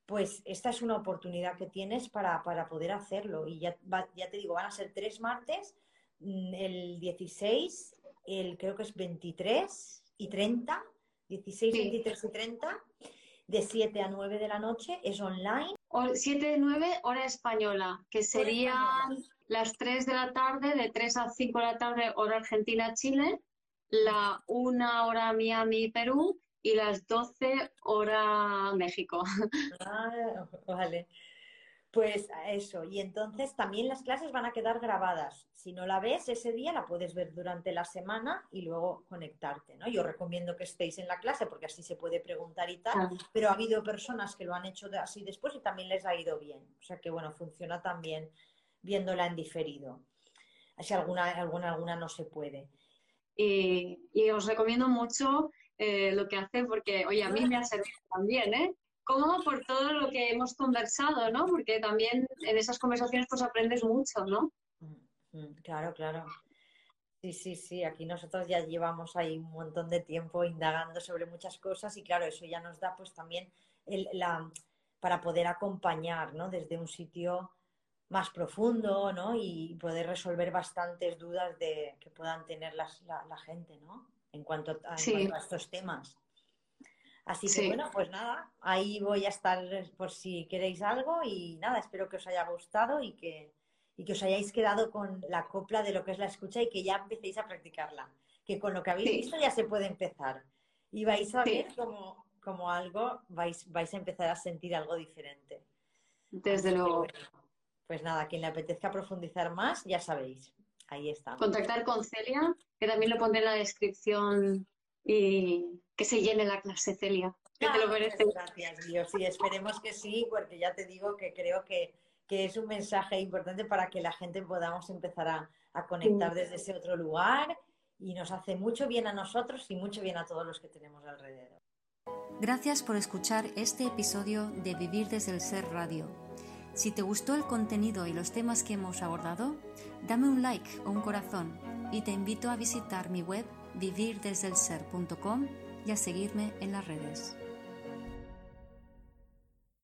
pues esta es una oportunidad que tienes para, para poder hacerlo. Y ya, va, ya te digo, van a ser tres martes, el dieciséis, el creo que es veintitrés y treinta, dieciséis, sí. veintitrés y treinta, de siete a nueve de la noche, es online. siete a nueve, hora española, que serían las tres de la tarde, de tres a cinco de la tarde, hora Argentina-Chile, la una hora Miami-Perú y las doce hora México. Ah, vale. Pues eso, y entonces también las clases van a quedar grabadas. Si no la ves ese día, la puedes ver durante la semana y luego conectarte, ¿no? Yo recomiendo que estéis en la clase porque así se puede preguntar y tal, ah. pero ha habido personas que lo han hecho así después y también les ha ido bien. O sea que, bueno, funciona también viéndola en diferido. Si alguna, alguna, alguna no se puede. Y, y os recomiendo mucho eh, lo que hace porque, oye, a mí me ha servido también, ¿eh? Como por todo lo que hemos conversado, ¿no? Porque también en esas conversaciones pues aprendes mucho, ¿no? Claro, claro. Sí, sí, sí. Aquí nosotros ya llevamos ahí un montón de tiempo indagando sobre muchas cosas y claro, eso ya nos da pues también el, la, para poder acompañar, ¿no? Desde un sitio más profundo, ¿no? Y poder resolver bastantes dudas de que puedan tener las, la, la gente, ¿no? En cuanto a, en sí. cuanto a estos temas. Así que, sí. bueno, pues nada, ahí voy a estar por si queréis algo y nada, espero que os haya gustado y que, y que os hayáis quedado con la copla de lo que es la escucha y que ya empecéis a practicarla, que con lo que habéis sí. visto ya se puede empezar y vais a sí. ver como, como algo, vais, vais a empezar a sentir algo diferente. Desde Así luego. Que, bueno, pues nada, quien le apetezca profundizar más, ya sabéis, ahí está. Contactar con Celia, que también lo pondré en la descripción y... que se llene la clase, Celia, que ah, te lo mereces. Gracias, Dios. Sí, esperemos que sí, porque ya te digo que creo que, que es un mensaje importante para que la gente podamos empezar a, a conectar sí. desde ese otro lugar y nos hace mucho bien a nosotros y mucho bien a todos los que tenemos alrededor. Gracias por escuchar este episodio de Vivir desde el Ser Radio. Si te gustó el contenido y los temas que hemos abordado, dame un like o un corazón y te invito a visitar mi web vivir desde el ser punto com y a seguirme en las redes.